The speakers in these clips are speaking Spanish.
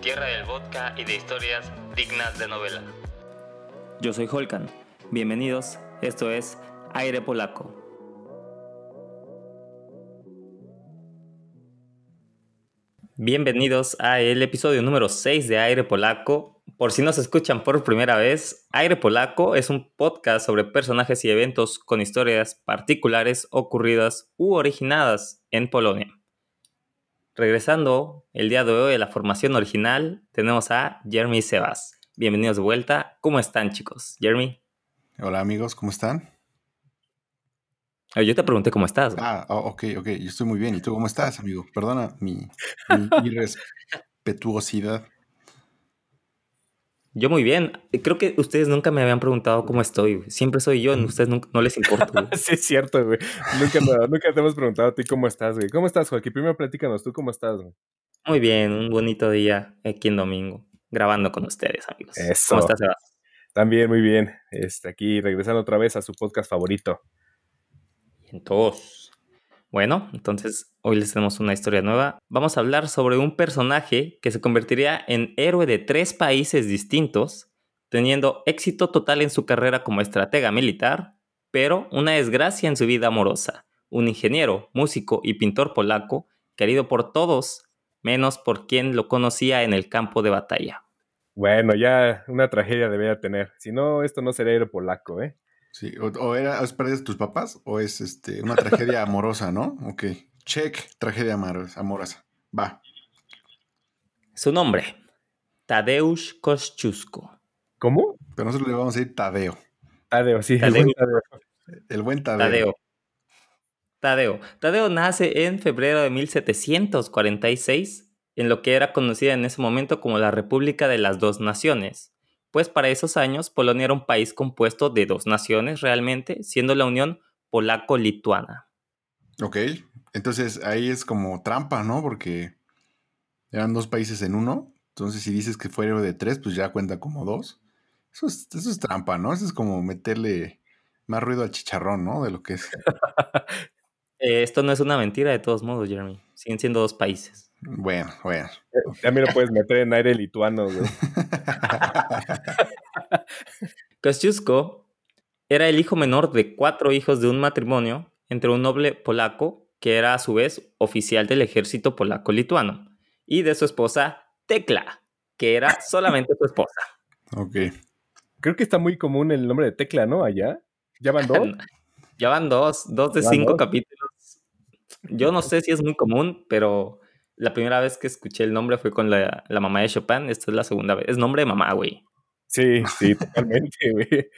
tierra del vodka y de historias dignas de novela. Yo soy Holkan, bienvenidos, esto es Aire Polaco. Bienvenidos al episodio número 6 de Aire Polaco. Por si nos escuchan por primera vez, Aire Polaco es un podcast sobre personajes y eventos con historias particulares ocurridas u originadas en Polonia. Regresando el día de hoy a la formación original, tenemos a Jeremy Sebas. Bienvenidos de vuelta. ¿Cómo están, chicos? Jeremy. Hola, amigos. ¿Cómo están? Yo te pregunté cómo estás. Ok. Yo estoy muy bien. ¿Y tú cómo estás, amigo? Perdona mi irrespetuosidad. Yo muy bien. Creo que ustedes nunca me habían preguntado cómo estoy, güey. Siempre soy yo. Ustedes no les importa, güey. Sí, es cierto, güey. Nunca te hemos preguntado a ti cómo estás, güey. ¿Cómo estás, Joaquín? Primero platícanos tú cómo estás, güey. Muy bien. Un bonito día aquí en domingo. Grabando con ustedes, amigos. Eso. ¿Cómo estás, Eva? También muy bien. Aquí regresando otra vez a su podcast favorito. Entonces, bueno, entonces hoy les tenemos una historia nueva. Vamos a hablar sobre un personaje que se convertiría en héroe de 3 países distintos, teniendo éxito total en su carrera como estratega militar, pero una desgracia en su vida amorosa. Un ingeniero, músico y pintor polaco, querido por todos, menos por quien lo conocía en el campo de batalla. Bueno, ya una tragedia debería tener. Si no, esto no sería héroe polaco, ¿eh? Sí, o es perdido tus papás, o es una tragedia amorosa, ¿no? Ok, check, tragedia amorosa. Va. Su nombre, Tadeusz Kościuszko. ¿Cómo? Pero nosotros le vamos a decir Tadeo. Tadeo, sí. Tadeo. El buen Tadeo. Tadeo nace en febrero de 1746, en lo que era conocida en ese momento como la República de las Dos Naciones, pues para esos años Polonia era un país compuesto de 2 naciones realmente, siendo la Unión Polaco-Lituana. Ok, entonces ahí es como trampa, ¿no? Porque eran 2 países en uno, entonces si dices que fuera de 3, pues ya cuenta como 2. Eso es trampa, ¿no? Eso es como meterle más ruido al chicharrón, ¿no? De lo que es... Esto no es una mentira de todos modos, Jeremy. Siguen siendo 2 países. Bueno. También lo puedes meter en aire lituano, güey. Kościuszko era el hijo menor de 4 hijos de un matrimonio entre un noble polaco, que era a su vez oficial del ejército polaco-lituano, y de su esposa Tekla, que era solamente su esposa. Ok. Creo que está muy común el nombre de Tekla, ¿no? Allá. ¿Ya van 2? Ya van 2 de 5 capítulos. Yo no sé si es muy común, pero la primera vez que escuché el nombre fue con la mamá de Chopin. Esta es la segunda vez. Es nombre de mamá, güey. Sí, totalmente, güey. No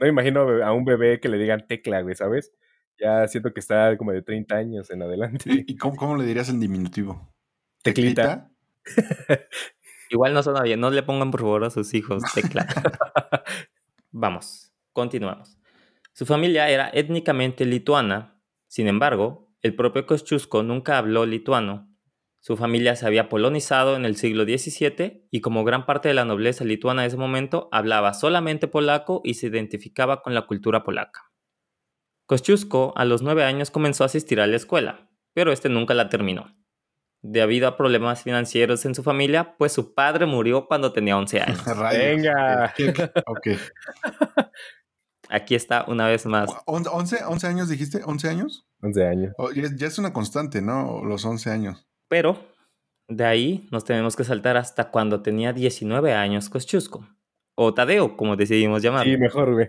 me imagino a un bebé que le digan Tekla, güey, ¿sabes? Ya siento que está como de 30 años en adelante. ¿Y cómo le dirías en diminutivo? ¿Teclita? Igual no suena bien. No le pongan, por favor, a sus hijos Tekla. Vamos, continuamos. Su familia era étnicamente lituana. Sin embargo, el propio Kościuszko nunca habló lituano. Su familia se había polonizado en el siglo XVII y como gran parte de la nobleza lituana de ese momento hablaba solamente polaco y se identificaba con la cultura polaca. Kościuszko a los 9 años comenzó a asistir a la escuela, pero nunca la terminó. Debido a problemas financieros en su familia, pues su padre murió cuando tenía 11 años. ¡Venga! Okay. Aquí está una vez más. ¿11 años dijiste? ¿11 años? 11 años. Oh, ya es una constante, ¿no? Los 11 años. Pero de ahí nos tenemos que saltar hasta cuando tenía 19 años Kościuszko. O Tadeo, como decidimos llamarlo. Sí, mejor, güey.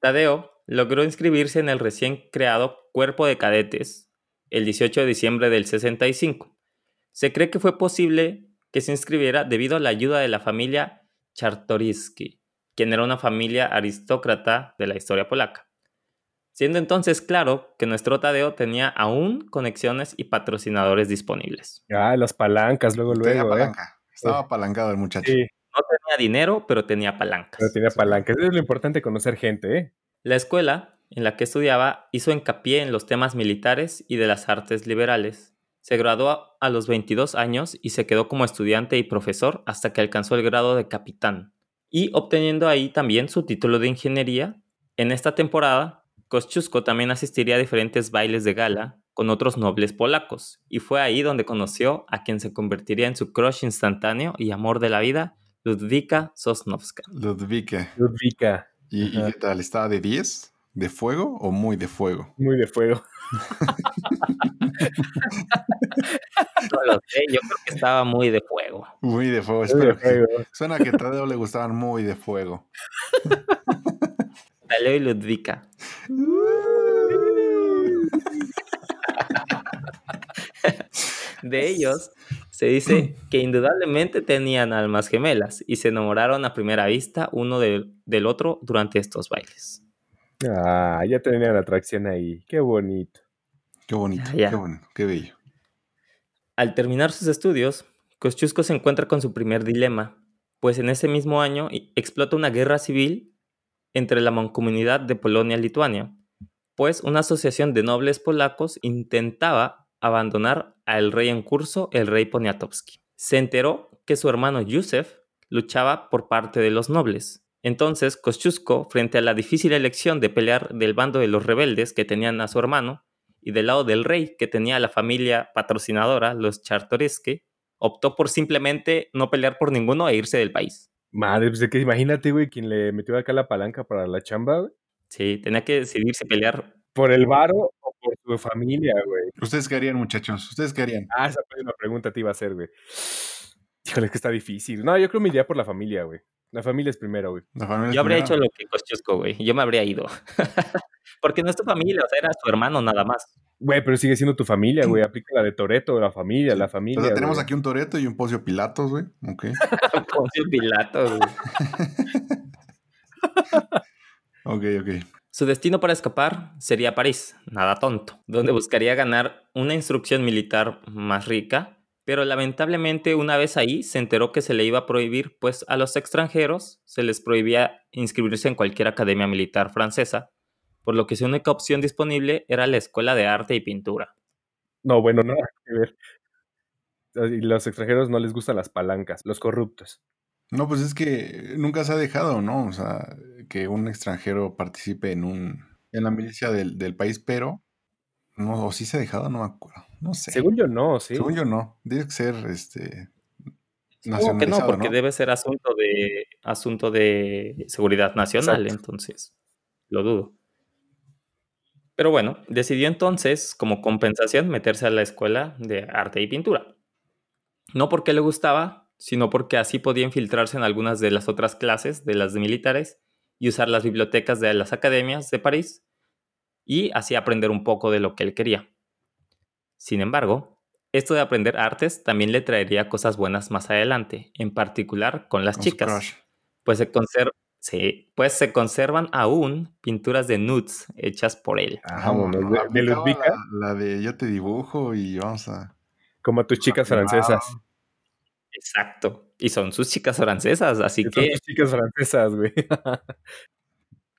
Tadeo logró inscribirse en el recién creado Cuerpo de Cadetes el 18 de diciembre del 65. Se cree que fue posible que se inscribiera debido a la ayuda de la familia Czartoryski, quien era una familia aristócrata de la historia polaca. Siendo entonces claro que nuestro Tadeo tenía aún conexiones y patrocinadores disponibles. Ah, las palancas, luego. Palanca. Estaba apalancado el muchacho. Sí. No tenía dinero, pero tenía palancas. Eso es lo importante, conocer gente, ¿eh? La escuela en la que estudiaba hizo hincapié en los temas militares y de las artes liberales. Se graduó a los 22 años y se quedó como estudiante y profesor hasta que alcanzó el grado de capitán, y obteniendo ahí también su título de ingeniería. En esta temporada, Kościuszko también asistiría a diferentes bailes de gala con otros nobles polacos, y fue ahí donde conoció a quien se convertiría en su crush instantáneo y amor de la vida, Ludwika Sosnowska. Ludwika. ¿Y qué tal? ¿Estaba de 10? ¿De fuego o muy de fuego? Muy de fuego. No lo sé, yo creo que estaba muy de fuego. Muy de fuego, espero. Suena que a Tadeo le gustaban muy de fuego. Tadeo y Ludwika. De ellos se dice que indudablemente tenían almas gemelas y se enamoraron a primera vista uno del otro durante estos bailes. Ah, ya tenían atracción ahí. Qué bonito. Qué bonito, ya. Qué bonito, qué bello. Al terminar sus estudios, Kościuszko se encuentra con su primer dilema, pues en ese mismo año explota una guerra civil entre la mancomunidad de Polonia y Lituania, pues una asociación de nobles polacos intentaba abandonar al rey en curso, el rey Poniatowski. Se enteró que su hermano Józef luchaba por parte de los nobles. Entonces, Kościuszko, frente a la difícil elección de pelear del bando de los rebeldes que tenían a su hermano y del lado del rey que tenía a la familia patrocinadora, los Czartoryski, optó por simplemente no pelear por ninguno e irse del país. Madre, pues es que imagínate, güey, quien le metió acá la palanca para la chamba, güey. Sí, tenía que decidir si pelear por el varo o por su familia, güey. ¿Ustedes qué harían, muchachos? ¿Ustedes qué harían? Ah, esa fue una pregunta te iba a hacer, güey. Híjole, es que está difícil. No, yo creo que me iría por la familia, güey. La familia es primero, güey. Yo habría hecho lo que Kościuszko, güey. Yo me habría ido. Porque no es tu familia, o sea, era tu hermano nada más. Güey, pero sigue siendo tu familia, güey. Aplica la de Toretto, la familia. O sea, tenemos aquí un Toretto y un Poncio Pilatos, güey. Ok. Poncio Pilatos, güey. Ok. Su destino para escapar sería París, nada tonto, donde buscaría ganar una instrucción militar más rica, pero lamentablemente una vez ahí se enteró que se le iba a prohibir, pues a los extranjeros se les prohibía inscribirse en cualquier academia militar francesa, por lo que su única opción disponible era la Escuela de Arte y Pintura. No, bueno, nada que ver. Los extranjeros no les gustan las palancas, los corruptos. No, pues es que nunca se ha dejado, ¿no? O sea, que un extranjero participe en la milicia del país, pero no, o sí se ha dejado, no me acuerdo, no sé. Según yo no, sí. Según yo no, debe ser nacionalizado, que no, porque ¿no? Debe ser asunto de seguridad nacional. Exacto. Entonces, lo dudo. Pero bueno, decidió entonces, como compensación, meterse a la Escuela de Arte y Pintura. No porque le gustaba, sino porque así podía infiltrarse en algunas de las otras clases de las militares y usar las bibliotecas de las academias de París y así aprender un poco de lo que él quería. Sin embargo, esto de aprender artes también le traería cosas buenas más adelante, en particular con las chicas, pues se conservan aún pinturas de nudes hechas por él. Ah, bueno, de Ludwika. La de yo te dibujo y vamos a... Como a tus chicas francesas. Exacto. Y son sus chicas francesas, así que... Son sus chicas francesas, güey.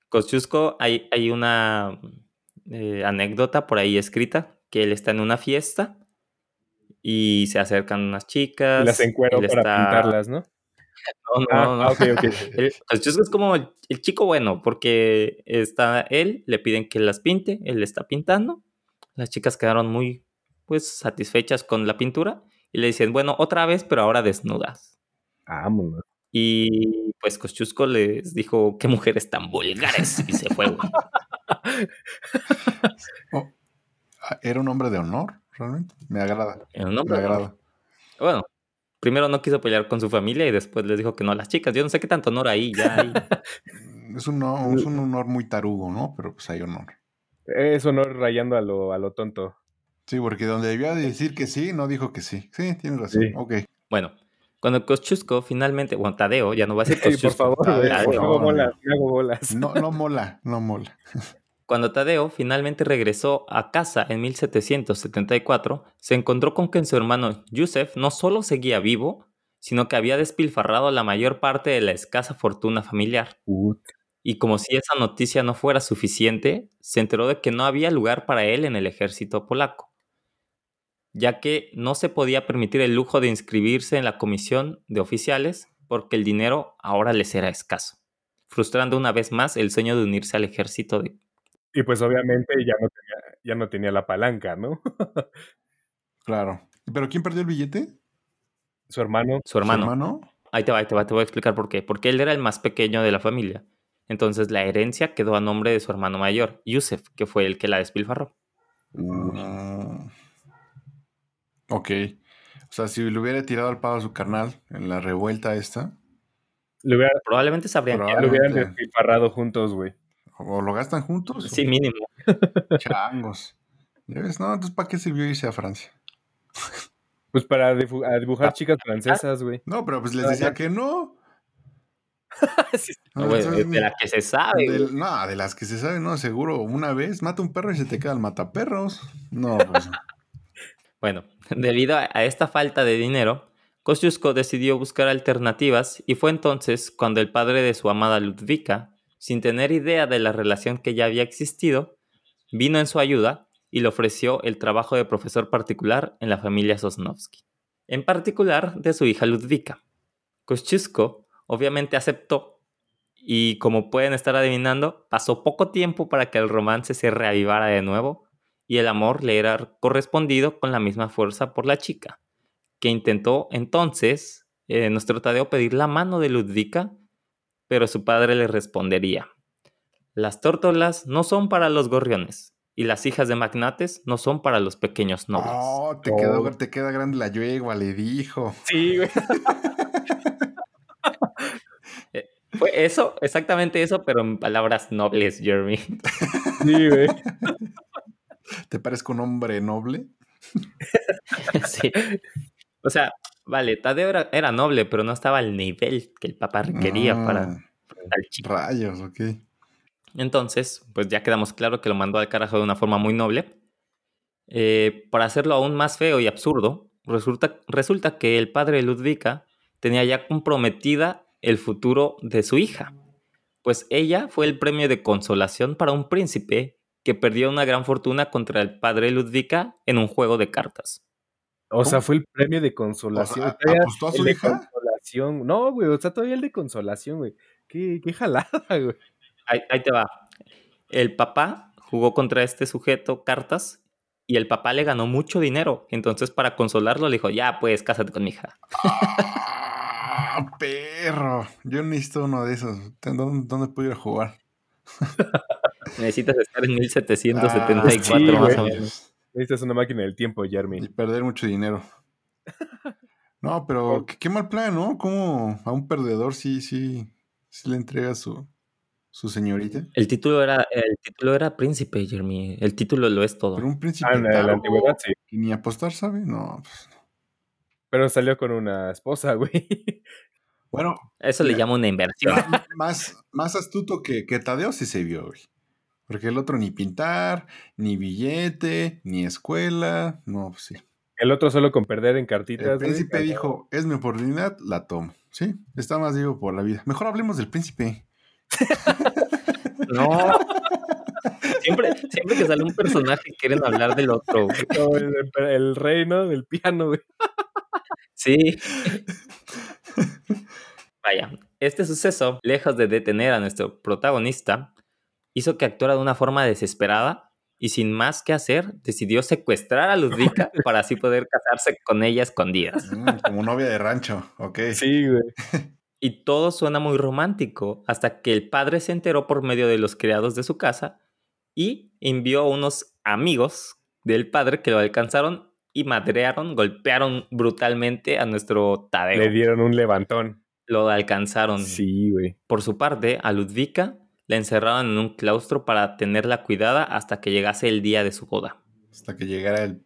Kościuszko, hay una anécdota por ahí escrita, que él está en una fiesta y se acercan unas chicas... Y las encuero para pintarlas, ¿no? No. Okay. Kościuszko es como el chico bueno, porque está él, le piden que las pinte, él está pintando, las chicas quedaron muy, pues, satisfechas con la pintura... Y le dicen, bueno, otra vez, pero ahora desnudas. Vámonos. Y pues Kościuszko les dijo, qué mujeres tan vulgares. Y se fue, güey. Oh, era un hombre de honor, realmente. Me agrada. Era un hombre de honor. Bueno, primero no quiso pelear con su familia y después les dijo que no a las chicas. Yo no sé qué tanto honor ahí ya hay. Es un honor muy tarugo, ¿no? Pero pues hay honor. Es honor rayando a lo tonto. Sí, porque donde debía decir que sí, no dijo que sí. Sí, tienes razón. Sí. Okay. Bueno, cuando Kościuszko finalmente... Bueno, Tadeo, ya no va a ser Kościuszko. Por favor, Tadeo, por favor, no mola. No mola. Cuando Tadeo finalmente regresó a casa en 1774, se encontró con que su hermano Józef no solo seguía vivo, sino que había despilfarrado la mayor parte de la escasa fortuna familiar. Y como si esa noticia no fuera suficiente, se enteró de que no había lugar para él en el ejército polaco, ya que no se podía permitir el lujo de inscribirse en la comisión de oficiales porque el dinero ahora les era escaso, frustrando una vez más el sueño de unirse al ejército de Y pues obviamente ya no tenía la palanca, ¿no? Claro. ¿Pero quién perdió el billete? Su hermano. Ahí te voy a explicar por qué. Porque él era el más pequeño de la familia. Entonces la herencia quedó a nombre de su hermano mayor, Yusef, que fue el que la despilfarró. Ok. O sea, si le hubiera tirado al pavo a su carnal en la revuelta esta... probablemente sabrían que lo hubieran despilfarrado juntos, güey. ¿O lo gastan juntos? Sí, mínimo. Changos. ¿Ya ves? No, entonces ¿para qué sirvió irse a Francia? Pues para dibujar chicas francesas, güey. No, pero pues les decía que no. Sí. No, güey, de las que se sabe. No, de las que se sabe, no, seguro. Una vez mata un perro y se te queda el mataperros. No, pues. Bueno, debido a esta falta de dinero, Kosciuszko decidió buscar alternativas y fue entonces cuando el padre de su amada Ludwika, sin tener idea de la relación que ya había existido, vino en su ayuda y le ofreció el trabajo de profesor particular en la familia Sosnowski, en particular de su hija Ludwika. Kościuszko obviamente aceptó y, como pueden estar adivinando, pasó poco tiempo para que el romance se reavivara de nuevo y el amor le era correspondido con la misma fuerza por la chica, que intentó entonces nuestro Tadeo pedir la mano de Ludwika, pero su padre le respondería: las tórtolas no son para los gorriones y las hijas de magnates no son para los pequeños nobles. Oh, te queda grande la yegua, le dijo. Sí, güey. Fue eso, exactamente eso, pero en palabras nobles, Jeremy. Sí, güey. ¿Te parezco un hombre noble? Sí. O sea, vale, Tadeo era noble, pero no estaba al nivel que el papá requería para el chico. Rayos, ok. Entonces, pues ya quedamos claro que lo mandó al carajo de una forma muy noble. Para hacerlo aún más feo y absurdo, resulta que el padre de Ludwika tenía ya comprometida el futuro de su hija, pues ella fue el premio de consolación para un príncipe que perdió una gran fortuna contra el padre de Ludwika en un juego de cartas. O sea, fue el premio de consolación. O sea, ¿apostó a su hija? No, güey, o sea, todavía el de consolación, güey. Qué jalada, güey. Ahí te va. El papá jugó contra este sujeto cartas y el papá le ganó mucho dinero. Entonces, para consolarlo, le dijo: ya, pues, cásate con mi hija. ¡Ah, perro! Yo necesito uno de esos. ¿Dónde puedo ir a jugar? Necesitas estar en 1774, sí, más o menos. Esta es una máquina del tiempo, Jeremy. Y perder mucho dinero. No, pero qué mal plan, ¿no? ¿Cómo a un perdedor sí le entrega su señorita? El título era príncipe, Jeremy. El título lo es todo. Pero un príncipe de la antigüedad, sí. Que ni apostar sabe, no. Pues no. Pero salió con una esposa, güey. Bueno. Eso le llamo una inversión. Más astuto que Tadeo sí se vio, güey. Porque el otro ni pintar, ni billete, ni escuela, no, pues sí. El otro solo con perder en cartitas. El príncipe dijo: es mi oportunidad, la tomo, ¿sí? Está más vivo por la vida. Mejor hablemos del príncipe. No. Siempre que sale un personaje quieren hablar del otro, güey. No, el rey, ¿no? Del piano, güey. Sí. Vaya, este suceso, lejos de detener a nuestro protagonista, hizo que actuara de una forma desesperada y, sin más que hacer, decidió secuestrar a Ludwika para así poder casarse con ella a escondidas. Como novia de rancho, ok. Sí, güey. Y todo suena muy romántico hasta que el padre se enteró por medio de los criados de su casa y envió a unos amigos del padre que lo alcanzaron y golpearon brutalmente a nuestro Tadeo. Le dieron un levantón. Lo alcanzaron. Sí, güey. Por su parte, a Ludwika la encerraron en un claustro para tenerla cuidada hasta que llegase el día de su boda. Hasta que llegara el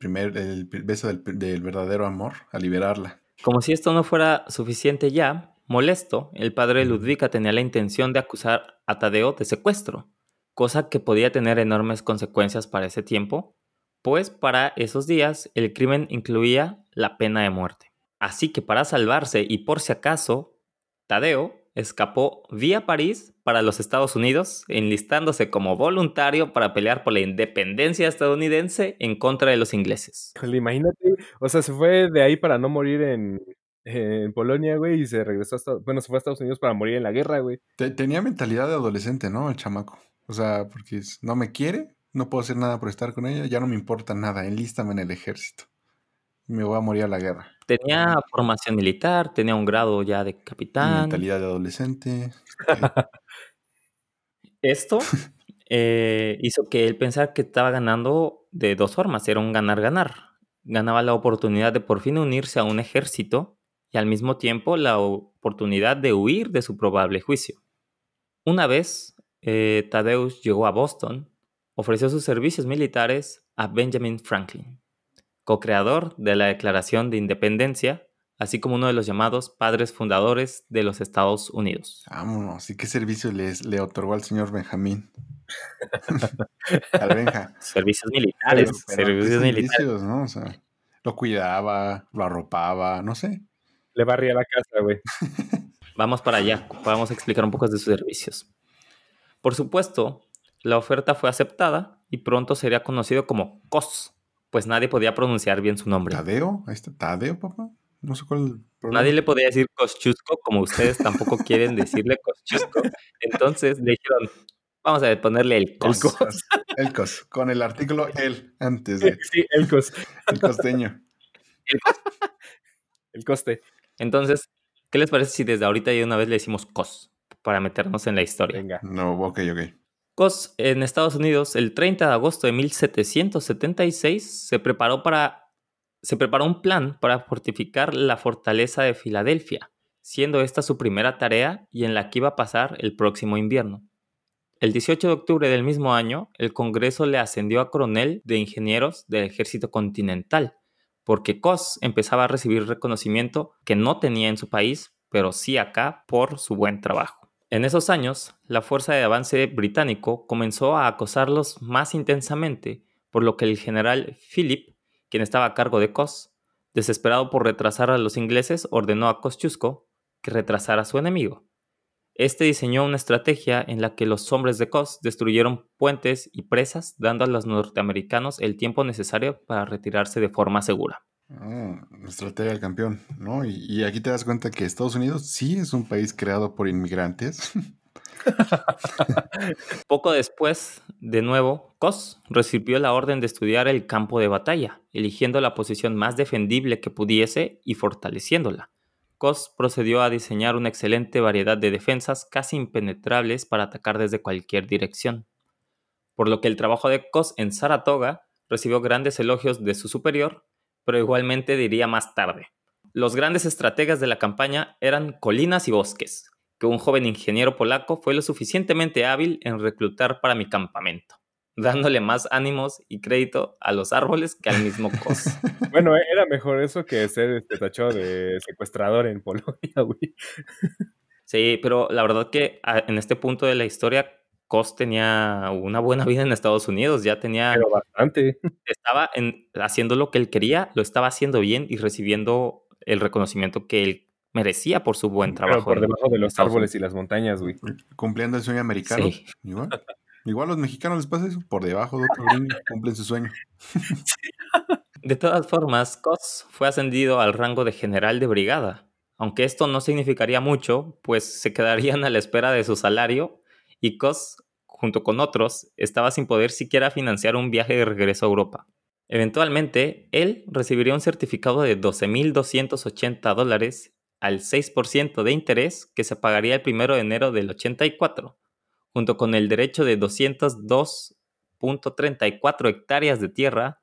beso del verdadero amor, a liberarla. Como si esto no fuera suficiente ya, molesto, el padre de Ludwika tenía la intención de acusar a Tadeo de secuestro, cosa que podía tener enormes consecuencias para ese tiempo, pues para esos días el crimen incluía la pena de muerte. Así que, para salvarse y por si acaso, Tadeo escapó vía París para los Estados Unidos, enlistándose como voluntario para pelear por la independencia estadounidense en contra de los ingleses. Imagínate, o sea, se fue de ahí para no morir en Polonia, güey, y se regresó se fue a Estados Unidos para morir en la guerra, güey. Tenía mentalidad de adolescente, ¿no? El chamaco. O sea, porque es, no me quiere, no puedo hacer nada por estar con ella, ya no me importa nada, enlístame en el ejército. Me voy a morir a la guerra. Tenía formación militar, tenía un grado ya de capitán. Mentalidad de adolescente. Esto hizo que él pensara que estaba ganando de dos formas, era un ganar-ganar. Ganaba la oportunidad de por fin unirse a un ejército y al mismo tiempo la oportunidad de huir de su probable juicio. Una vez Tadeusz llegó a Boston, ofreció sus servicios militares a Benjamin Franklin, co-creador de la Declaración de Independencia, así como uno de los llamados padres fundadores de los Estados Unidos. Vámonos, ¿y qué servicio le otorgó al señor Benjamín? Al Benja. Servicios militares. Pero servicios militares, ¿no? O sea, lo cuidaba, lo arropaba, no sé. Le barría la casa, güey. Vamos para allá, vamos a explicar un poco de sus servicios. Por supuesto, la oferta fue aceptada y pronto sería conocido como COS, pues nadie podía pronunciar bien su nombre. ¿Tadeo? Ahí está Tadeo, papá. No sé cuál es el problema. Nadie le podía decir Kościuszko, como ustedes tampoco quieren decirle Kościuszko. Entonces le dijeron, vamos a ponerle el COS. El COS, con el artículo el antes de... Sí, el COS. El costeño. El coste. Entonces, ¿qué les parece si desde ahorita de una vez le decimos COS para meternos en la historia? Venga. No, ok. COS en Estados Unidos, el 30 de agosto de 1776, se preparó un plan para fortificar la fortaleza de Filadelfia, siendo esta su primera tarea y en la que iba a pasar el próximo invierno. El 18 de octubre del mismo año, el Congreso le ascendió a coronel de ingenieros del Ejército Continental, porque COS empezaba a recibir reconocimiento que no tenía en su país, pero sí acá por su buen trabajo. En esos años, la fuerza de avance británico comenzó a acosarlos más intensamente, por lo que el general Philip, quien estaba a cargo de COS, desesperado por retrasar a los ingleses, ordenó a Kościuszko que retrasara a su enemigo. Este diseñó una estrategia en la que los hombres de COS destruyeron puentes y presas, dando a los norteamericanos el tiempo necesario para retirarse de forma segura. Estrategia del campeón, ¿no? Y aquí te das cuenta que Estados Unidos sí es un país creado por inmigrantes. Poco después, de nuevo, COS recibió la orden de estudiar el campo de batalla, eligiendo la posición más defendible que pudiese y fortaleciéndola. COS procedió a diseñar una excelente variedad de defensas casi impenetrables para atacar desde cualquier dirección. Por lo que el trabajo de COS en Saratoga recibió grandes elogios de su superior, pero igualmente diría más tarde. Los grandes estrategas de la campaña eran colinas y bosques, que un joven ingeniero polaco fue lo suficientemente hábil en reclutar para mi campamento, dándole más ánimos y crédito a los árboles que al mismo COS. Bueno, era mejor eso que ser tachado de secuestrador en Polonia, güey. Sí, pero la verdad que en este punto de la historia, COS tenía una buena vida en Estados Unidos, ya tenía... Pero bastante. Estaba haciendo lo que él quería, lo estaba haciendo bien y recibiendo el reconocimiento que él merecía por su buen trabajo. Pero por debajo de los árboles y las montañas, güey. Cumpliendo el sueño americano. Sí. Igual a los mexicanos les pasa eso, por debajo de otro gringo cumplen su sueño. De todas formas, COS fue ascendido al rango de general de brigada, aunque esto no significaría mucho, pues se quedarían a la espera de su salario y COS, junto con otros, estaba sin poder siquiera financiar un viaje de regreso a Europa. Eventualmente, él recibiría un certificado de $12,280 al 6% de interés que se pagaría el 1 de enero del 84, junto con el derecho de 202.34 hectáreas de tierra,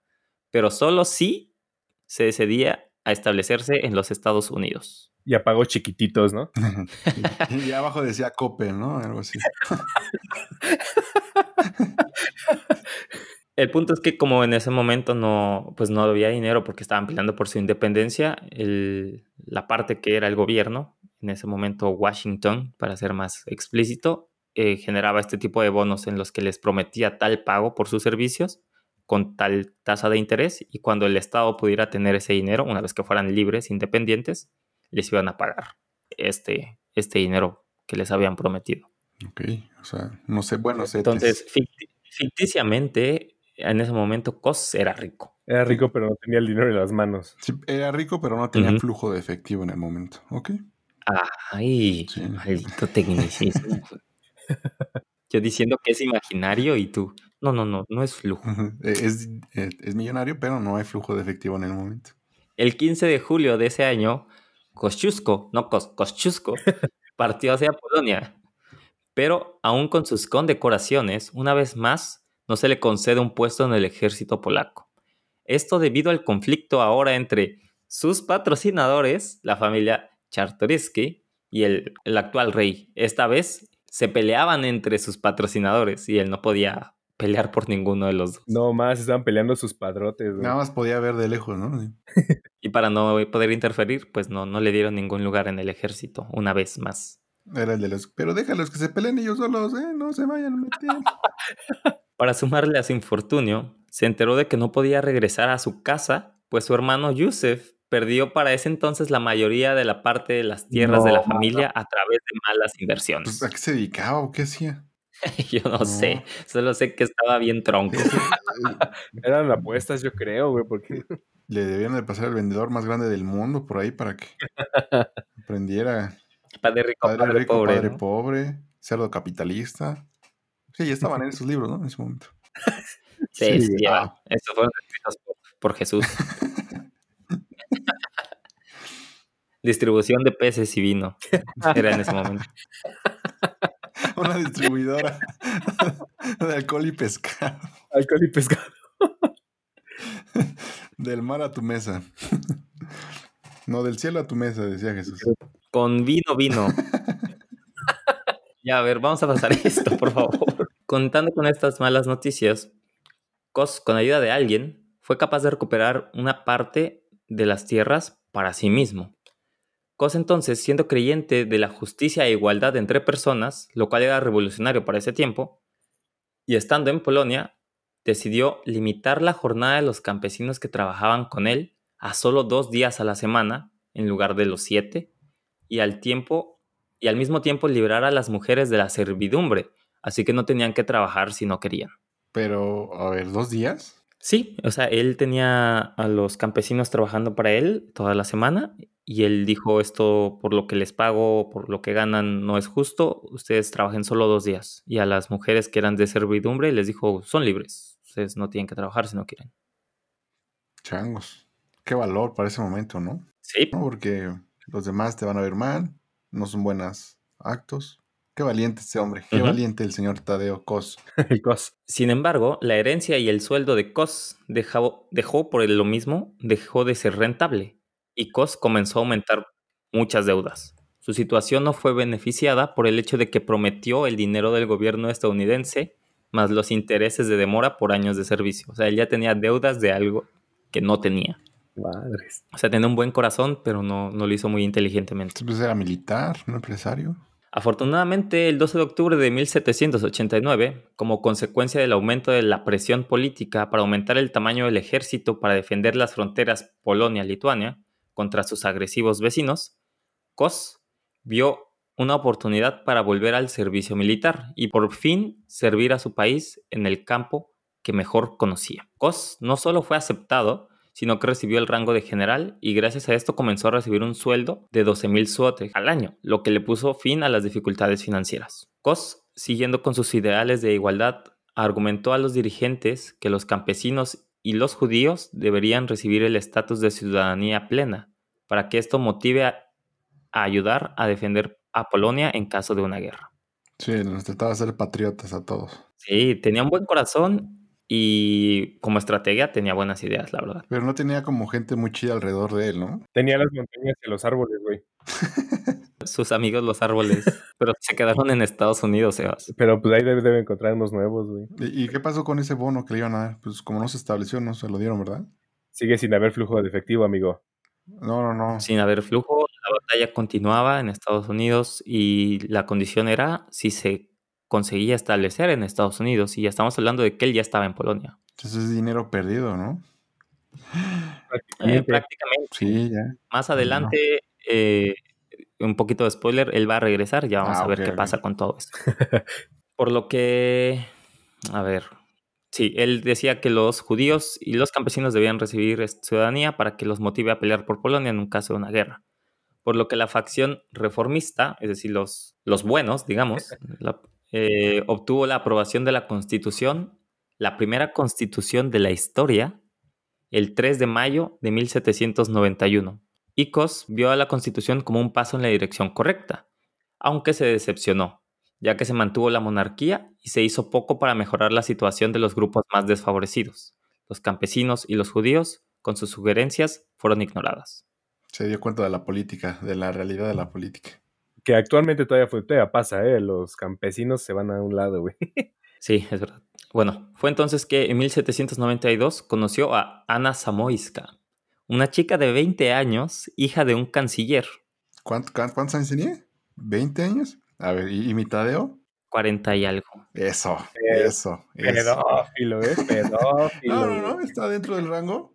pero solo si se decidía a establecerse en los Estados Unidos. Y apagó chiquititos, ¿no? Y abajo decía Coppel, ¿no? Algo así. El punto es que como en ese momento no había dinero porque estaban peleando por su independencia, la parte que era el gobierno, en ese momento Washington, para ser más explícito, generaba este tipo de bonos en los que les prometía tal pago por sus servicios con tal tasa de interés y cuando el Estado pudiera tener ese dinero, una vez que fueran libres, independientes, les iban a pagar este dinero que les habían prometido. Ok, o sea, no sé, bueno... Entonces, ficticiamente... En ese momento COS era rico. Era rico, pero no tenía el dinero en las manos. Sí, era rico, pero no tenía flujo de efectivo en el momento. ¿Ok? Ay, sí. Maldito tecnicismo. Yo diciendo que es imaginario y tú, no, no, no, no es flujo. Es millonario, pero no hay flujo de efectivo en el momento. El 15 de julio de ese año, Kościuszko partió hacia Polonia, pero aún con sus condecoraciones, una vez más no se le concede un puesto en el ejército polaco. Esto debido al conflicto ahora entre sus patrocinadores, la familia Czartoryski y el actual rey. Esta vez se peleaban entre sus patrocinadores y él no podía pelear por ninguno de los dos. No más, estaban peleando sus padrotes, ¿no? Nada más podía ver de lejos, ¿no? Y para no poder interferir, pues no le dieron ningún lugar en el ejército, una vez más. Era el de los... Pero déjalos que se peleen ellos solos, ¿eh? No se vayan a meter. Para sumarle a su infortunio, se enteró de que no podía regresar a su casa, pues su hermano Yusef perdió para ese entonces la mayoría de la parte de las tierras de la familia a través de malas inversiones. ¿A qué se dedicaba o qué hacía? Yo no sé, solo sé que estaba bien tronco. Eran apuestas, yo creo, güey, porque... Le debían de pasar al vendedor más grande del mundo por ahí para que aprendiera. Padre rico, padre pobre. Padre pobre, cerdo capitalista. Sí, ya estaban en esos libros, ¿no? En ese momento. Sí, ya. Esos fueron escritos por Jesús. Distribución de peces y vino. Era en ese momento. Una distribuidora de alcohol y pescado. Alcohol y pescado. Del mar a tu mesa. No, del cielo a tu mesa, decía Jesús. Con vino. Ya, a ver, vamos a pasar esto, por favor. Contando con estas malas noticias, Kos, con ayuda de alguien, fue capaz de recuperar una parte de las tierras para sí mismo. Kos entonces, siendo creyente de la justicia e igualdad entre personas, lo cual era revolucionario para ese tiempo, y estando en Polonia, decidió limitar la jornada de los campesinos que trabajaban con él a solo 2 días a la semana, en lugar de los 7, y al mismo tiempo liberar a las mujeres de la servidumbre, así que no tenían que trabajar si no querían. Pero, a ver, ¿2 días? Sí, o sea, él tenía a los campesinos trabajando para él toda la semana. Y él dijo, esto por lo que les pago, por lo que ganan, no es justo. Ustedes trabajen solo 2 días. Y a las mujeres que eran de servidumbre les dijo, son libres. Ustedes no tienen que trabajar si no quieren. Changos. Qué valor para ese momento, ¿no? Sí. ¿No? Porque los demás te van a ver mal. No son buenos actos. Qué valiente este hombre. Qué valiente el señor Tadeusz Kościuszko. El Kościuszko. Sin embargo, la herencia y el sueldo de Kościuszko dejó de ser rentable. Y Kościuszko comenzó a aumentar muchas deudas. Su situación no fue beneficiada por el hecho de que prometió el dinero del gobierno estadounidense más los intereses de demora por años de servicio. O sea, él ya tenía deudas de algo que no tenía. Madres. O sea, tenía un buen corazón, pero no lo hizo muy inteligentemente. Pues era militar, un empresario. Afortunadamente, el 12 de octubre de 1789, como consecuencia del aumento de la presión política para aumentar el tamaño del ejército para defender las fronteras Polonia-Lituania, contra sus agresivos vecinos, Kościuszko vio una oportunidad para volver al servicio militar y por fin servir a su país en el campo que mejor conocía. Kościuszko no solo fue aceptado, sino que recibió el rango de general y gracias a esto comenzó a recibir un sueldo de 12,000 złoty al año, lo que le puso fin a las dificultades financieras. Kościuszko, siguiendo con sus ideales de igualdad, argumentó a los dirigentes que los campesinos y los judíos deberían recibir el estatus de ciudadanía plena para que esto motive a ayudar a defender a Polonia en caso de una guerra. Sí, nos trataba de ser patriotas a todos. Sí, tenía un buen corazón y como estratega tenía buenas ideas, la verdad. Pero no tenía como gente muy chida alrededor de él, ¿no? Tenía las montañas y los árboles, güey. Sus amigos los árboles, pero se quedaron en Estados Unidos, Sebas. Pero pues ahí debe encontrar unos nuevos, güey. ¿Y qué pasó con ese bono que le iban a dar? Pues como no se estableció, no se lo dieron, ¿verdad? Sigue sin haber flujo de efectivo, amigo. No. Sin haber flujo, la batalla continuaba en Estados Unidos y la condición era si se conseguía establecer en Estados Unidos y ya estamos hablando de que él ya estaba en Polonia. Entonces es dinero perdido, ¿no? Prácticamente. Sí, ya. Más adelante... No. Un poquito de spoiler, él va a regresar, ya vamos a ver qué pasa con todo esto. Por lo que, a ver, sí, él decía que los judíos y los campesinos debían recibir ciudadanía para que los motive a pelear por Polonia en un caso de una guerra. Por lo que la facción reformista, es decir, los buenos, digamos, obtuvo la aprobación de la Constitución, la primera Constitución de la historia, el 3 de mayo de 1791. Y Koss vio a la Constitución como un paso en la dirección correcta, aunque se decepcionó, ya que se mantuvo la monarquía y se hizo poco para mejorar la situación de los grupos más desfavorecidos. Los campesinos y los judíos, con sus sugerencias, fueron ignoradas. Se dio cuenta de la política, de la realidad de la política. Que actualmente todavía pasa, ¿eh? Los campesinos se van a un lado, güey. Sí, es verdad. Bueno, fue entonces que en 1792 conoció a Anna Zamoyska, una chica de 20 años, hija de un canciller. ¿Cuántos años tenía? ¿20 años? A ver, ¿y mi Tadeo? 40 y algo. Eso. Pedófilo, ¿eh? Pedófilo. No, está dentro del rango.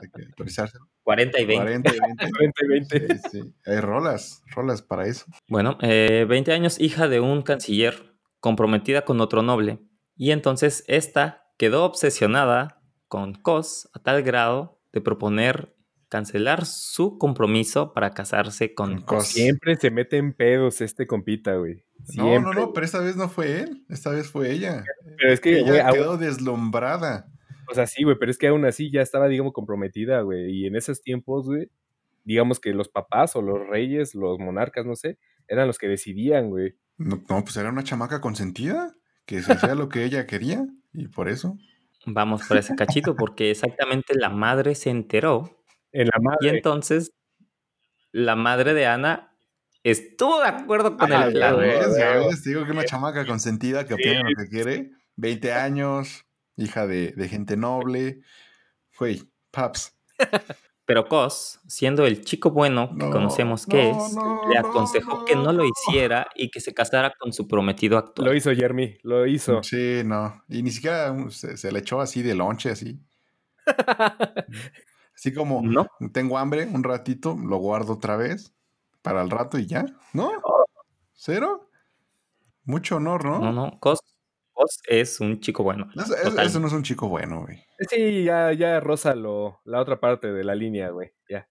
Hay que autorizárselo. 40 y 20. 40 y 20. Sí. Hay rolas para eso. Bueno, 20 años, hija de un canciller, comprometida con otro noble. Y entonces esta quedó obsesionada con Koss a tal grado de proponer cancelar su compromiso para casarse con Koss. Siempre se mete en pedos este compita, güey. Siempre. No, pero esta vez no fue él. Esta vez fue ella. Pero es que ella quedó deslumbrada. O sea, sí, güey, pero es que aún así ya estaba, digamos, comprometida, güey. Y en esos tiempos, güey, digamos que los papás o los reyes, los monarcas, no sé, eran los que decidían, güey. No, pues era una chamaca consentida, que se hacía lo que ella quería, y por eso. Vamos por ese cachito, porque exactamente la madre se enteró. En la madre. Y entonces, la madre de Ana estuvo de acuerdo con el plan, güey. Ya ves, digo que una chamaca consentida que obtiene lo que quiere, 20 años... Hija de gente noble. Güey, paps. Pero Koss, siendo el chico bueno que conocemos que es, le aconsejó que no lo hiciera y que se casara con su prometido actual. Lo hizo, Jeremy, lo hizo. Sí, no. Y ni siquiera se le echó así de lonche, así. Así como, ¿no? Tengo hambre un ratito, lo guardo otra vez para el rato y ya. ¿No? ¿Cero? Mucho honor, ¿no? No, Koss. Es un chico bueno. Eso no es un chico bueno, güey. Sí, ya roza la otra parte de la línea, güey. Ya.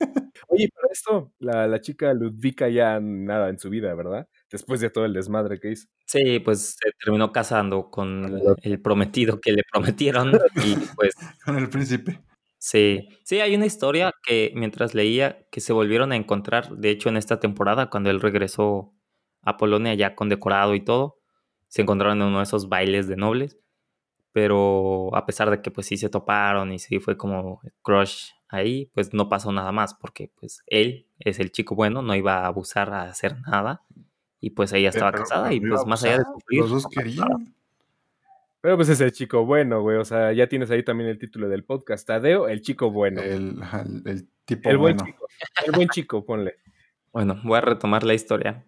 Oye, pero esto, la chica Ludwika ya nada en su vida, ¿verdad? Después de todo el desmadre que hizo. Sí, pues se terminó casando con el prometido que le prometieron y pues... Con el príncipe. Sí. Sí, hay una historia que mientras leía que se volvieron a encontrar, de hecho en esta temporada, cuando él regresó a Polonia ya condecorado y todo. Se encontraron en uno de esos bailes de nobles, pero a pesar de que pues sí se toparon y sí fue como crush ahí, pues no pasó nada más porque pues él es el chico bueno, no iba a abusar a hacer nada y pues ella estaba casada y pues más allá de cumplir. Los dos querían. Pero pues es el chico bueno, güey, o sea, ya tienes ahí también el título del podcast, Tadeo, el chico bueno. El tipo bueno. El buen chico, ponle. Bueno, voy a retomar la historia.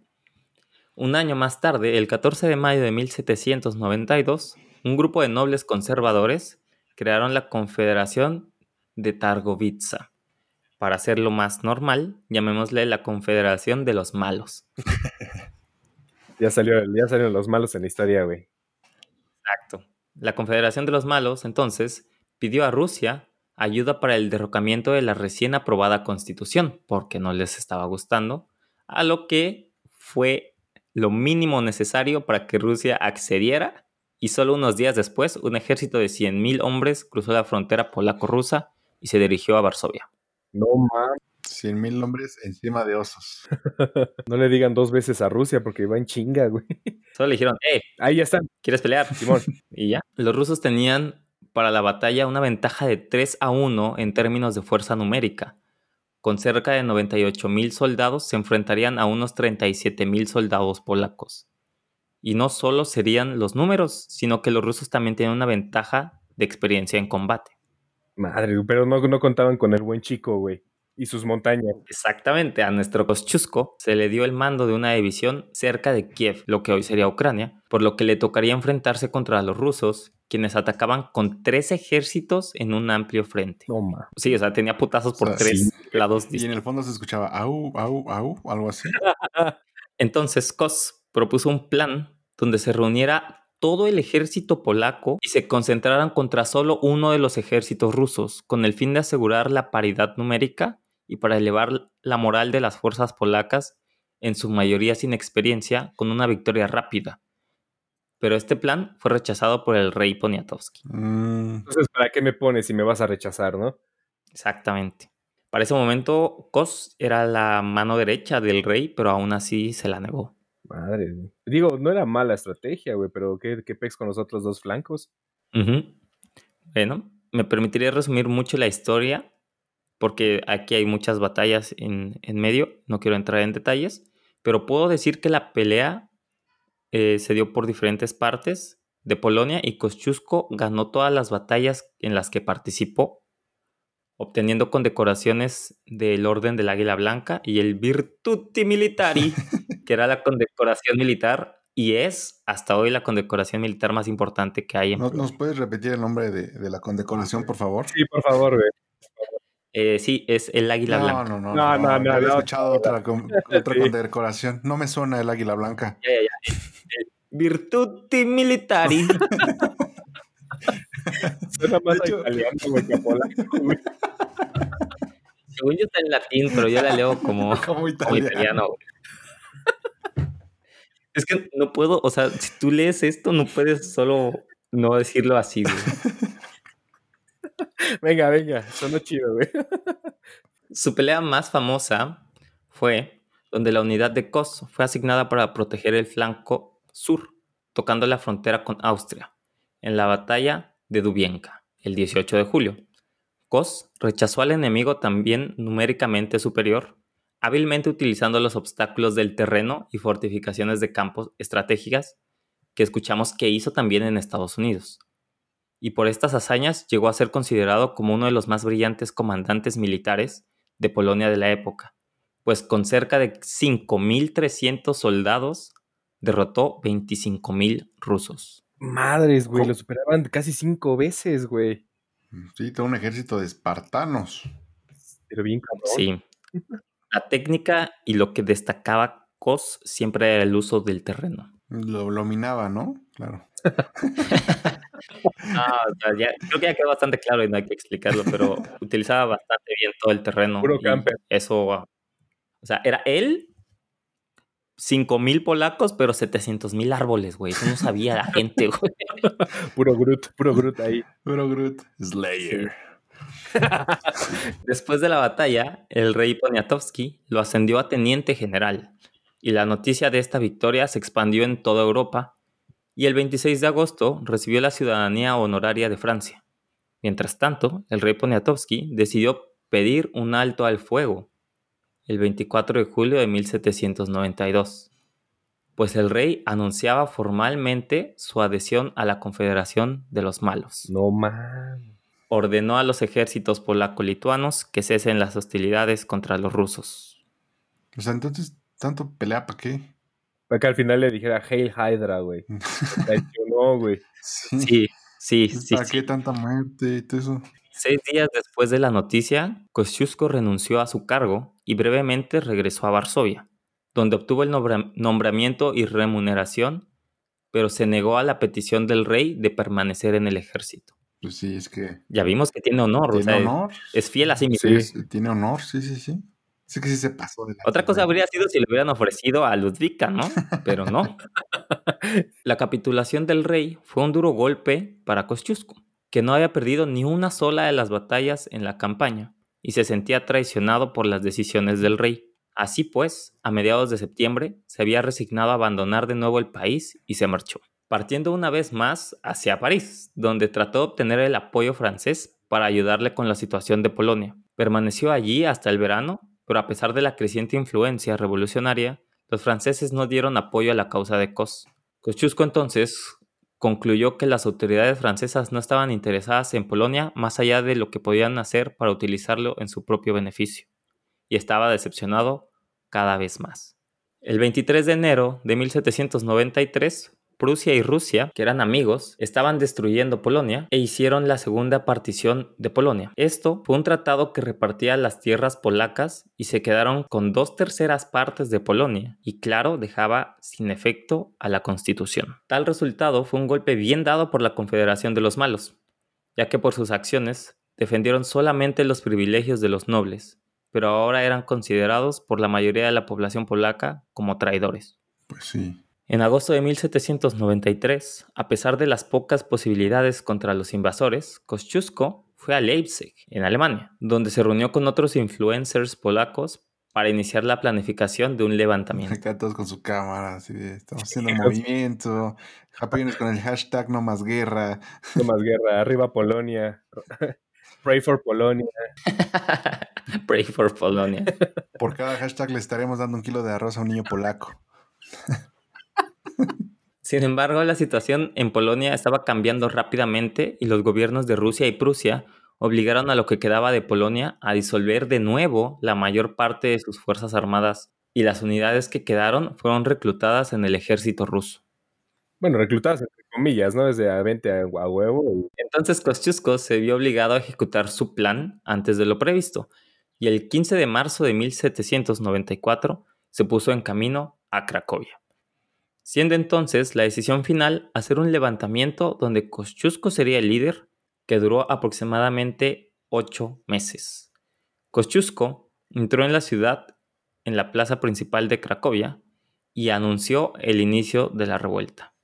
Un año más tarde, el 14 de mayo de 1792, un grupo de nobles conservadores crearon la Confederación de Targowica. Para hacerlo más normal, llamémosle la Confederación de los Malos. Ya salieron los malos en la historia, güey. Exacto. La Confederación de los Malos, entonces, pidió a Rusia ayuda para el derrocamiento de la recién aprobada Constitución, porque no les estaba gustando, a lo que fue lo mínimo necesario para que Rusia accediera, y solo unos días después un ejército de 100,000 hombres cruzó la frontera polaco-rusa y se dirigió a Varsovia. No mames, 100,000 hombres encima de osos. No le digan dos veces a Rusia porque va en chinga, güey. Solo le dijeron, ahí ya están. ¿Quieres pelear, Simón? Y ya. Los rusos tenían para la batalla una ventaja de 3-1 en términos de fuerza numérica. Con cerca de 98,000 soldados se enfrentarían a unos 37,000 soldados polacos. Y no solo serían los números, sino que los rusos también tenían una ventaja de experiencia en combate. Madre, pero no contaban con el buen chico, güey, y sus montañas. Exactamente, a nuestro Kościuszko se le dio el mando de una división cerca de Kiev, lo que hoy sería Ucrania, por lo que le tocaría enfrentarse contra los rusos, quienes atacaban con 3 ejércitos en un amplio frente. Toma. Sí, o sea, tenía putazos por 3 lados distintos. Y en el fondo se escuchaba, au, au, au, algo así. Entonces, Koss propuso un plan donde se reuniera todo el ejército polaco y se concentraran contra solo uno de los ejércitos rusos, con el fin de asegurar la paridad numérica y para elevar la moral de las fuerzas polacas, en su mayoría sin experiencia, con una victoria rápida. pero este plan fue rechazado por el rey Poniatowski. Entonces, ¿para qué me pones si me vas a rechazar, no? Exactamente. Para ese momento, Kos era la mano derecha del rey, pero aún así se la negó. Madre. Digo, no era mala estrategia, güey, pero ¿qué pex con los otros dos flancos? Uh-huh. Bueno, me permitiría resumir mucho la historia, porque aquí hay muchas batallas en medio, no quiero entrar en detalles, pero puedo decir que la pelea se dio por diferentes partes de Polonia y Kościuszko ganó todas las batallas en las que participó, obteniendo condecoraciones del Orden del Águila Blanca y el Virtuti Militari, que era la condecoración militar y es hasta hoy la condecoración militar más importante que hay en Polonia. ¿Nos puedes repetir el nombre de la condecoración, por favor? Sí, por favor, güey. Sí, es el Águila Blanca. No. Había escuchado otra condecoración. No me suena el Águila Blanca. Ya. Virtuti Militari. Suena más italiano que polaco, güey. Según yo está en latín, pero yo la leo como italiano, güey. Es que no puedo, o sea, si tú lees esto, no puedes solo no decirlo así, güey. Venga, suena chido, güey. Su pelea más famosa fue donde la unidad de Kos fue asignada para proteger el flanco sur, tocando la frontera con Austria, en la batalla de Dubienka, el 18 de julio. Kos rechazó al enemigo también numéricamente superior, hábilmente utilizando los obstáculos del terreno y fortificaciones de campos estratégicas que escuchamos que hizo también en Estados Unidos. Y por estas hazañas llegó a ser considerado como uno de los más brillantes comandantes militares de Polonia de la época, pues con cerca de 5.300 soldados derrotó 25.000 rusos. Madres, güey, lo superaban casi 5 veces, güey. Sí, todo un ejército de espartanos. Pero bien cabrón. Sí. La técnica y lo que destacaba Kos siempre era el uso del terreno. Lo dominaba, ¿no? Claro. Creo que ya quedó bastante claro y no hay que explicarlo, pero utilizaba bastante bien todo el terreno. Puro camper. Eso, o sea, era él... 5.000 polacos, pero 700.000 árboles, güey. Eso no sabía la gente, güey. Puro Groot ahí. Puro Groot. Slayer. Sí. Después de la batalla, el rey Poniatowski lo ascendió a teniente general y la noticia de esta victoria se expandió en toda Europa y el 26 de agosto recibió la ciudadanía honoraria de Francia. Mientras tanto, el rey Poniatowski decidió pedir un alto al fuego el 24 de julio de 1792, pues el rey anunciaba formalmente su adhesión a la Confederación de los Malos. No man. Ordenó a los ejércitos polaco-lituanos que cesen las hostilidades contra los rusos. O sea, entonces, ¿tanto pelea para qué? Para que al final le dijera Hail Hydra, güey. No, güey. Sí. ¿Para qué tanta muerte y todo eso? 6 días después de la noticia, Kościuszko renunció a su cargo y brevemente regresó a Varsovia, donde obtuvo el nombramiento y remuneración, pero se negó a la petición del rey de permanecer en el ejército. Pues sí, es que... Ya vimos que tiene honor. ¿Tiene honor? Es fiel a sí mismo. Sí, tiene honor, sí. Es que sí se pasó de la... Otra cosa habría sido si le hubieran ofrecido a Ludwika, ¿no? Pero no. La capitulación del rey fue un duro golpe para Kościuszko, que no había perdido ni una sola de las batallas en la campaña y se sentía traicionado por las decisiones del rey. Así pues, a mediados de septiembre, se había resignado a abandonar de nuevo el país y se marchó, partiendo una vez más hacia París, donde trató de obtener el apoyo francés para ayudarle con la situación de Polonia. Permaneció allí hasta el verano, pero a pesar de la creciente influencia revolucionaria, los franceses no dieron apoyo a la causa de Kos. Kościuszko entonces concluyó que las autoridades francesas no estaban interesadas en Polonia más allá de lo que podían hacer para utilizarlo en su propio beneficio, y estaba decepcionado cada vez más. El 23 de enero de 1793, Prusia y Rusia, que eran amigos, estaban destruyendo Polonia e hicieron la segunda partición de Polonia. Esto fue un tratado que repartía las tierras polacas y se quedaron con 2/3 partes de Polonia y, claro, dejaba sin efecto a la Constitución. Tal resultado fue un golpe bien dado por la Confederación de los Malos, ya que por sus acciones defendieron solamente los privilegios de los nobles, pero ahora eran considerados por la mayoría de la población polaca como traidores. Pues sí. En agosto de 1793, a pesar de las pocas posibilidades contra los invasores, Kościuszko fue a Leipzig, en Alemania, donde se reunió con otros influencers polacos para iniciar la planificación de un levantamiento. Acá todos con su cámara, así de, estamos haciendo movimiento, apoyarnos con el hashtag no más guerra. No más guerra, arriba Polonia. Pray for Polonia. Pray for Polonia. Por cada hashtag le estaremos dando un kilo de arroz a un niño polaco. Sin embargo, la situación en Polonia estaba cambiando rápidamente y los gobiernos de Rusia y Prusia obligaron a lo que quedaba de Polonia a disolver de nuevo la mayor parte de sus fuerzas armadas, y las unidades que quedaron fueron reclutadas en el ejército ruso. Bueno, reclutadas entre comillas, ¿no? Desde a 20 a huevo. Entonces Kościuszko se vio obligado a ejecutar su plan antes de lo previsto, y el 15 de marzo de 1794 se puso en camino a Cracovia. Siendo entonces la decisión final hacer un levantamiento donde Kościuszko sería el líder, que duró aproximadamente 8 meses. Kościuszko entró en la ciudad, en la plaza principal de Cracovia, y anunció el inicio de la revuelta.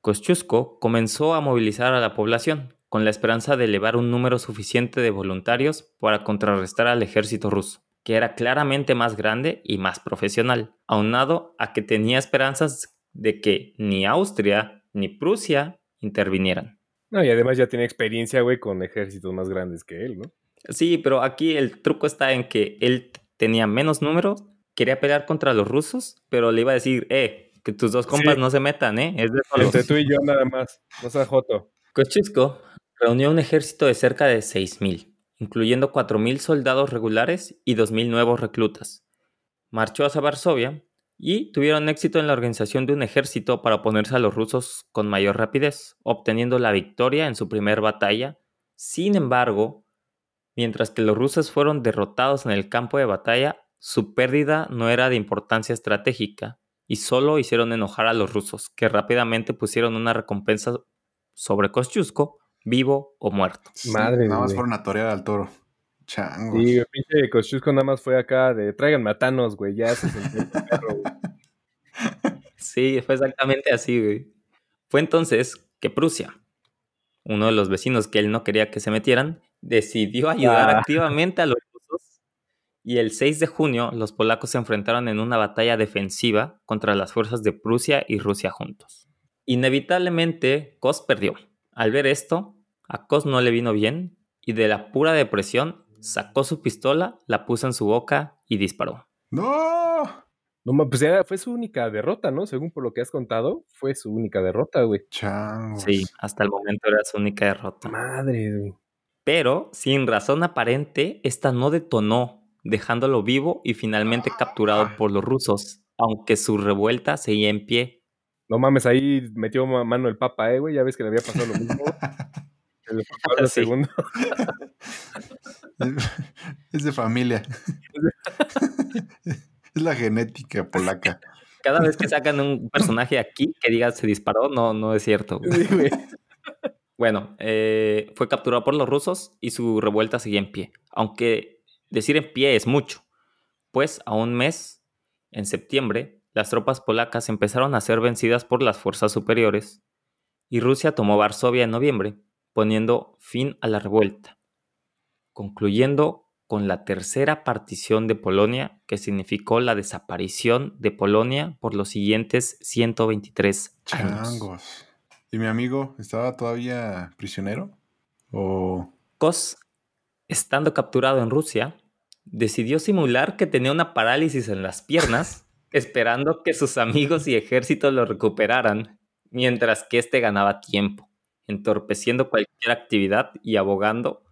Kościuszko comenzó a movilizar a la población, con la esperanza de elevar un número suficiente de voluntarios para contrarrestar al ejército ruso, que era claramente más grande y más profesional, aunado a que tenía esperanzas de que ni Austria ni Prusia intervinieran. No, y además ya tiene experiencia, güey, con ejércitos más grandes que él, ¿no? Sí, pero aquí el truco está en que él tenía menos números, quería pelear contra los rusos, pero le iba a decir, que tus dos compas no se metan, es de solos. Entre tú y yo nada más, no seas joto. Kościuszko reunió un ejército de cerca de 6,000, incluyendo 4,000 soldados regulares y 2,000 nuevos reclutas. Marchó hacia Varsovia y tuvieron éxito en la organización de un ejército para oponerse a los rusos con mayor rapidez, obteniendo la victoria en su primer batalla. Sin embargo, mientras que los rusos fueron derrotados en el campo de batalla, su pérdida no era de importancia estratégica y solo hicieron enojar a los rusos, que rápidamente pusieron una recompensa sobre Kościuszko, vivo o muerto. Madre mía. Nada más fueron a torear al toro. Changos. Sí, el pinche Kościuszko nada más fue acá de traigan matanos, güey, ya se sentó el perro, güey. Sí, fue exactamente así, güey. Fue entonces que Prusia, uno de los vecinos que él no quería que se metieran, decidió ayudar activamente a los rusos, y el 6 de junio los polacos se enfrentaron en una batalla defensiva contra las fuerzas de Prusia y Rusia juntos. Inevitablemente, Koss perdió. Al ver esto, a Koss no le vino bien, y de la pura depresión sacó su pistola, la puso en su boca y disparó. ¡No! No, pues fue su única derrota, ¿no? Según por lo que has contado, fue su única derrota, güey. Chao. Sí, hasta el momento era su única derrota. Madre, güey. Pero, sin razón aparente, esta no detonó, dejándolo vivo y finalmente capturado por los rusos, aunque su revuelta seguía en pie. No mames, ahí metió mano el papa, güey. Ya ves que le había pasado lo mismo. El segundo. Es de familia. Es la genética polaca. Cada vez que sacan un personaje aquí que diga se disparó, no es cierto, güey. Sí, güey. Bueno, fue capturado por los rusos y su revuelta seguía en pie. Aunque decir en pie es mucho, pues a un mes, en septiembre, las tropas polacas empezaron a ser vencidas por las fuerzas superiores y Rusia tomó Varsovia en noviembre, poniendo fin a la revuelta, concluyendo con la tercera partición de Polonia, que significó la desaparición de Polonia por los siguientes 123 años. Changos. ¿Y mi amigo estaba todavía prisionero? ¿O? Koss, estando capturado en Rusia, decidió simular que tenía una parálisis en las piernas, esperando que sus amigos y ejércitos lo recuperaran, mientras que este ganaba tiempo, entorpeciendo cualquier actividad y abogando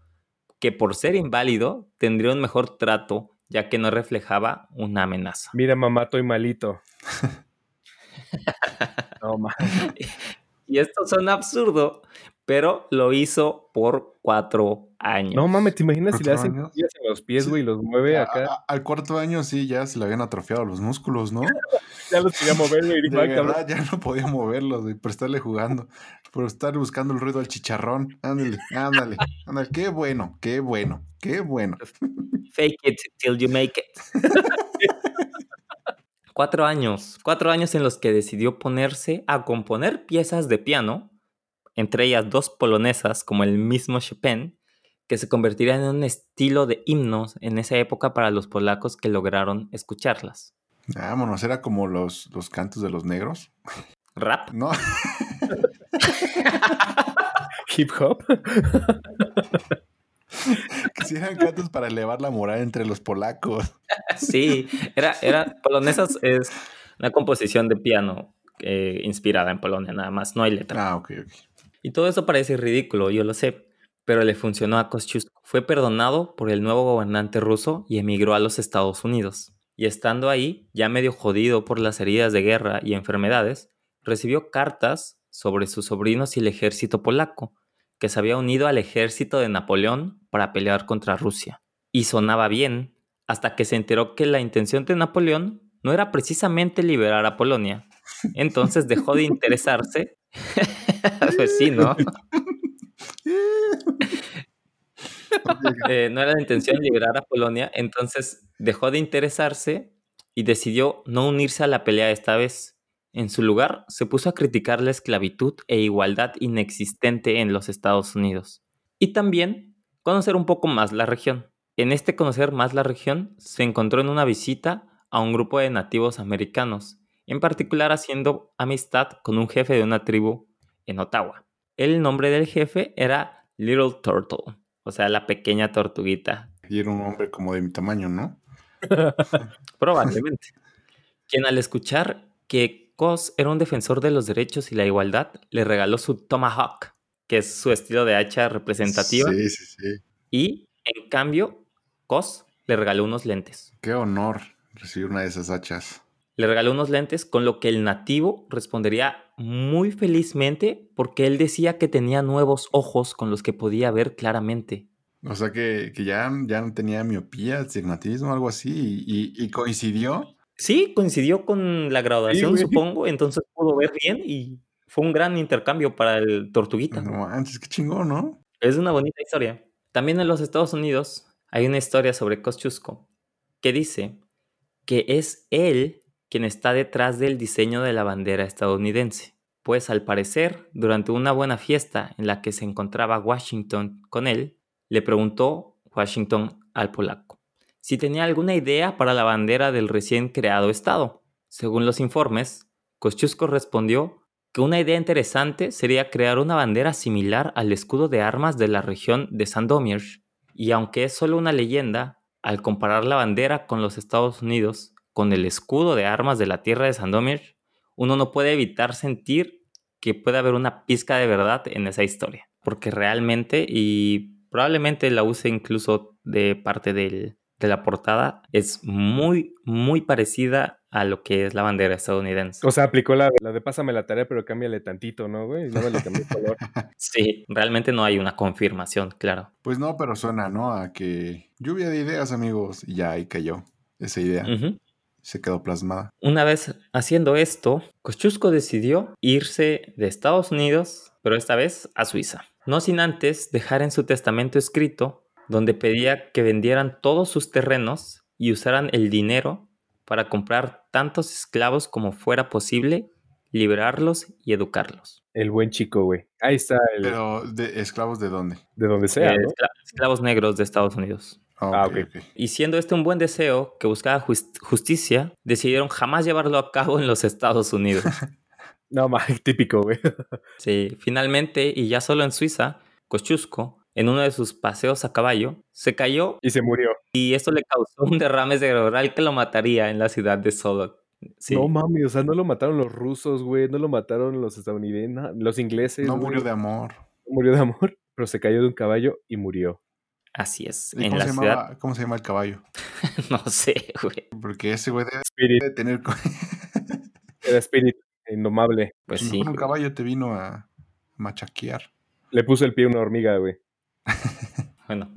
que por ser inválido tendría un mejor trato, ya que no reflejaba una amenaza. Mira, mamá, estoy malito. No, man. Y esto suena absurdo, pero lo hizo por 4 años. No mames, ¿te imaginas si le hacen en los pies, güey, y los mueve acá? Al 4º año sí, ya se le habían atrofiado los músculos, ¿no? Ya los podía mover, güey. De verdad, ya no podía moverlos, güey, por estarle jugando, por estar buscando el ruido al chicharrón. Ándale. Qué bueno. Fake it till you make it. 4 años en los que decidió ponerse a componer piezas de piano, entre ellas 2 polonesas como el mismo Chopin, que se convertirían en un estilo de himnos en esa época para los polacos que lograron escucharlas. Vámonos, ¿era como los cantos de los negros? ¿Rap? No. ¿Hip hop? Quisieran cantos para elevar la moral entre los polacos. Sí, era polonesas es una composición de piano inspirada en Polonia, nada más, no hay letra. Ah, ok. Y todo eso parece ridículo, yo lo sé, pero le funcionó a Kościuszko. Fue perdonado por el nuevo gobernante ruso y emigró a los Estados Unidos. Y estando ahí, ya medio jodido por las heridas de guerra y enfermedades, recibió cartas sobre sus sobrinos y el ejército polaco, que se había unido al ejército de Napoleón para pelear contra Rusia. Y sonaba bien, hasta que se enteró que la intención de Napoleón no era precisamente liberar a Polonia. Entonces dejó de interesarse. Pues sí, ¿no? No era la intención liberar a Polonia, entonces dejó de interesarse y decidió no unirse a la pelea esta vez. En su lugar, se puso a criticar la esclavitud e igualdad inexistente en los Estados Unidos. Y también conocer un poco más la región. En este conocer más la región, se encontró en una visita a un grupo de nativos americanos, en particular haciendo amistad con un jefe de una tribu en Ottawa. El nombre del jefe era Little Turtle, o sea, la pequeña tortuguita. Y era un hombre como de mi tamaño, ¿no? Probablemente. Quien al escuchar que Koss era un defensor de los derechos y la igualdad, le regaló su tomahawk, que es su estilo de hacha representativa. Sí. Y, en cambio, Koss le regaló unos lentes. ¡Qué honor recibir una de esas hachas! Le regaló unos lentes, con lo que el nativo respondería muy felizmente, porque él decía que tenía nuevos ojos con los que podía ver claramente. O sea, que ya no tenía miopía, astigmatismo, algo así, y coincidió... Sí, coincidió con la graduación, sí, supongo, entonces pudo ver bien y fue un gran intercambio para el tortuguita. No, antes qué chingón, ¿no? Es una bonita historia. También en los Estados Unidos hay una historia sobre Kościuszko que dice que es él quien está detrás del diseño de la bandera estadounidense. Pues al parecer, durante una buena fiesta en la que se encontraba Washington con él, le preguntó Washington al polaco si tenía alguna idea para la bandera del recién creado estado. Según los informes, Kościuszko respondió que una idea interesante sería crear una bandera similar al escudo de armas de la región de Sandomierz. Y aunque es solo una leyenda, al comparar la bandera con los Estados Unidos con el escudo de armas de la tierra de Sandomierz, uno no puede evitar sentir que puede haber una pizca de verdad en esa historia. Porque realmente, y probablemente la use incluso de parte de la portada, es muy, muy parecida a lo que es la bandera estadounidense. O sea, aplicó la de pásame la tarea, pero cámbiale tantito, ¿no, güey? No me le cambié el color. Sí, realmente no hay una confirmación, claro. Pues no, pero suena, ¿no? A que lluvia de ideas, amigos. Y ya ahí cayó esa idea. Uh-huh. Se quedó plasmada. Una vez haciendo esto, Kościuszko decidió irse de Estados Unidos, pero esta vez a Suiza. No sin antes dejar en su testamento escrito donde pedía que vendieran todos sus terrenos y usaran el dinero para comprar tantos esclavos como fuera posible, liberarlos y educarlos. El buen chico, güey. Ahí está. ¿Pero de esclavos de dónde? De donde sea, ¿no? Esclavos negros de Estados Unidos. Okay. Y siendo este un buen deseo que buscaba justicia, decidieron jamás llevarlo a cabo en los Estados Unidos. No, más típico, güey. Sí, finalmente, y ya solo en Suiza, Kościuszko, en uno de sus paseos a caballo, se cayó y se murió. Y esto le causó un derrame cerebral que lo mataría en la ciudad de Solot. Sí. No mames, o sea, no lo mataron los rusos, güey, no lo mataron los estadounidenses, los ingleses. No, güey. Murió de amor. No murió de amor, pero se cayó de un caballo y murió. Así es. ¿Y en cómo, la se ciudad... llamaba, ¿cómo se llama el caballo? No sé, güey. Porque ese güey debe tener... Era espíritu, indomable. Pues sí. Un caballo te vino a machaquear. Le puso el pie a una hormiga, güey. Bueno,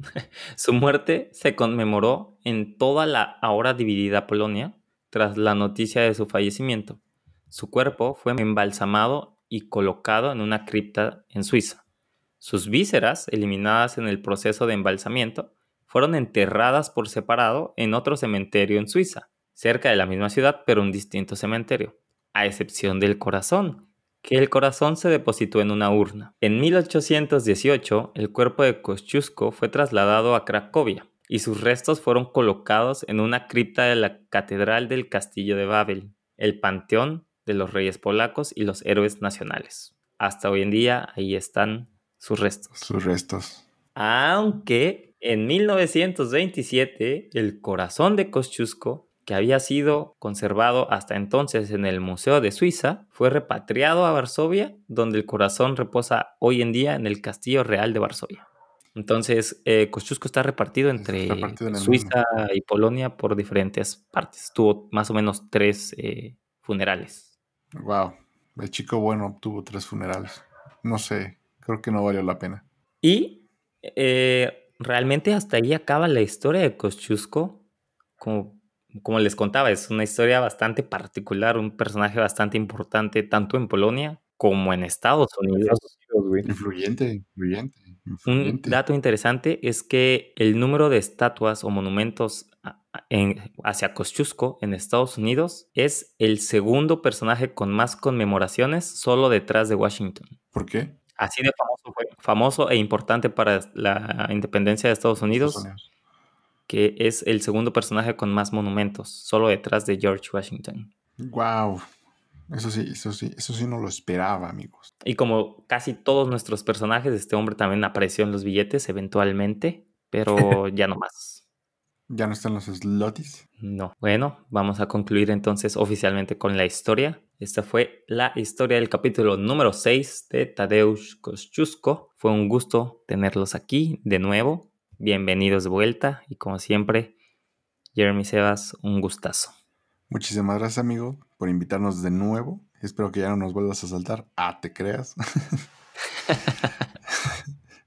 su muerte se conmemoró en toda la ahora dividida Polonia tras la noticia de su fallecimiento. Su cuerpo fue embalsamado y colocado en una cripta en Suiza. Sus vísceras, eliminadas en el proceso de embalsamiento, fueron enterradas por separado en otro cementerio en Suiza. cerca de la misma ciudad, pero un distinto cementerio, a excepción del corazón, que el corazón se depositó en una urna. En 1818, el cuerpo de Kościuszko fue trasladado a Cracovia y sus restos fueron colocados en una cripta de la Catedral del Castillo de Babel, el panteón de los reyes polacos y los héroes nacionales. Hasta hoy en día, ahí están sus restos. Aunque en 1927, el corazón de Kościuszko, que había sido conservado hasta entonces en el Museo de Suiza, fue repatriado a Varsovia, donde el corazón reposa hoy en día en el Castillo Real de Varsovia. Entonces, Kościuszko está repartido entre Suiza y Polonia por diferentes partes. Tuvo más o menos 3 funerales. Wow, el chico bueno tuvo 3 funerales. No sé, creo que no valió la pena. Y realmente hasta ahí acaba la historia de Kościuszko. Como les contaba, es una historia bastante particular, un personaje bastante importante tanto en Polonia como en Estados Unidos. Influyente. Un dato interesante es que el número de estatuas o monumentos hacia Kościuszko en Estados Unidos es el segundo personaje con más conmemoraciones, solo detrás de Washington. ¿Por qué? Así de famoso fue, famoso e importante para la independencia de Estados Unidos. Que es el segundo personaje con más monumentos, solo detrás de George Washington. ¡Wow! Eso sí no lo esperaba, amigos. Y como casi todos nuestros personajes, este hombre también apareció en los billetes eventualmente, pero ya no más. ¿Ya no están los slotis? No. Bueno, vamos a concluir entonces oficialmente con la historia. Esta fue la historia del capítulo número 6 de Tadeusz Kościuszko. Fue un gusto tenerlos aquí de nuevo. Bienvenidos de vuelta y como siempre, Jeremy Sebas, un gustazo. Muchísimas gracias, amigo, por invitarnos de nuevo. Espero que ya no nos vuelvas a saltar. Te creas.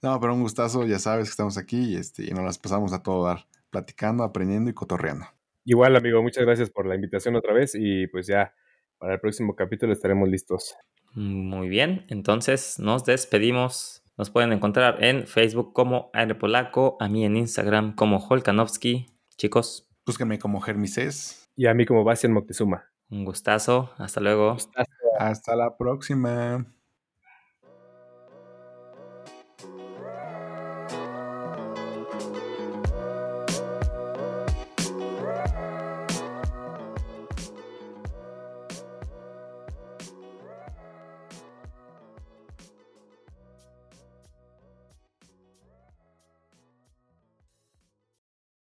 No, pero un gustazo, ya sabes que estamos aquí y nos las pasamos a todo dar, platicando, aprendiendo y cotorreando. Igual, amigo, muchas gracias por la invitación otra vez y pues ya para el próximo capítulo estaremos listos. Muy bien, entonces nos despedimos. Nos pueden encontrar en Facebook como Aire Polaco, a mí en Instagram como Holkanowski. Chicos, búsquenme como Germises. Y a mí como Bastian Moctezuma. Un gustazo. Hasta luego. Hasta la próxima.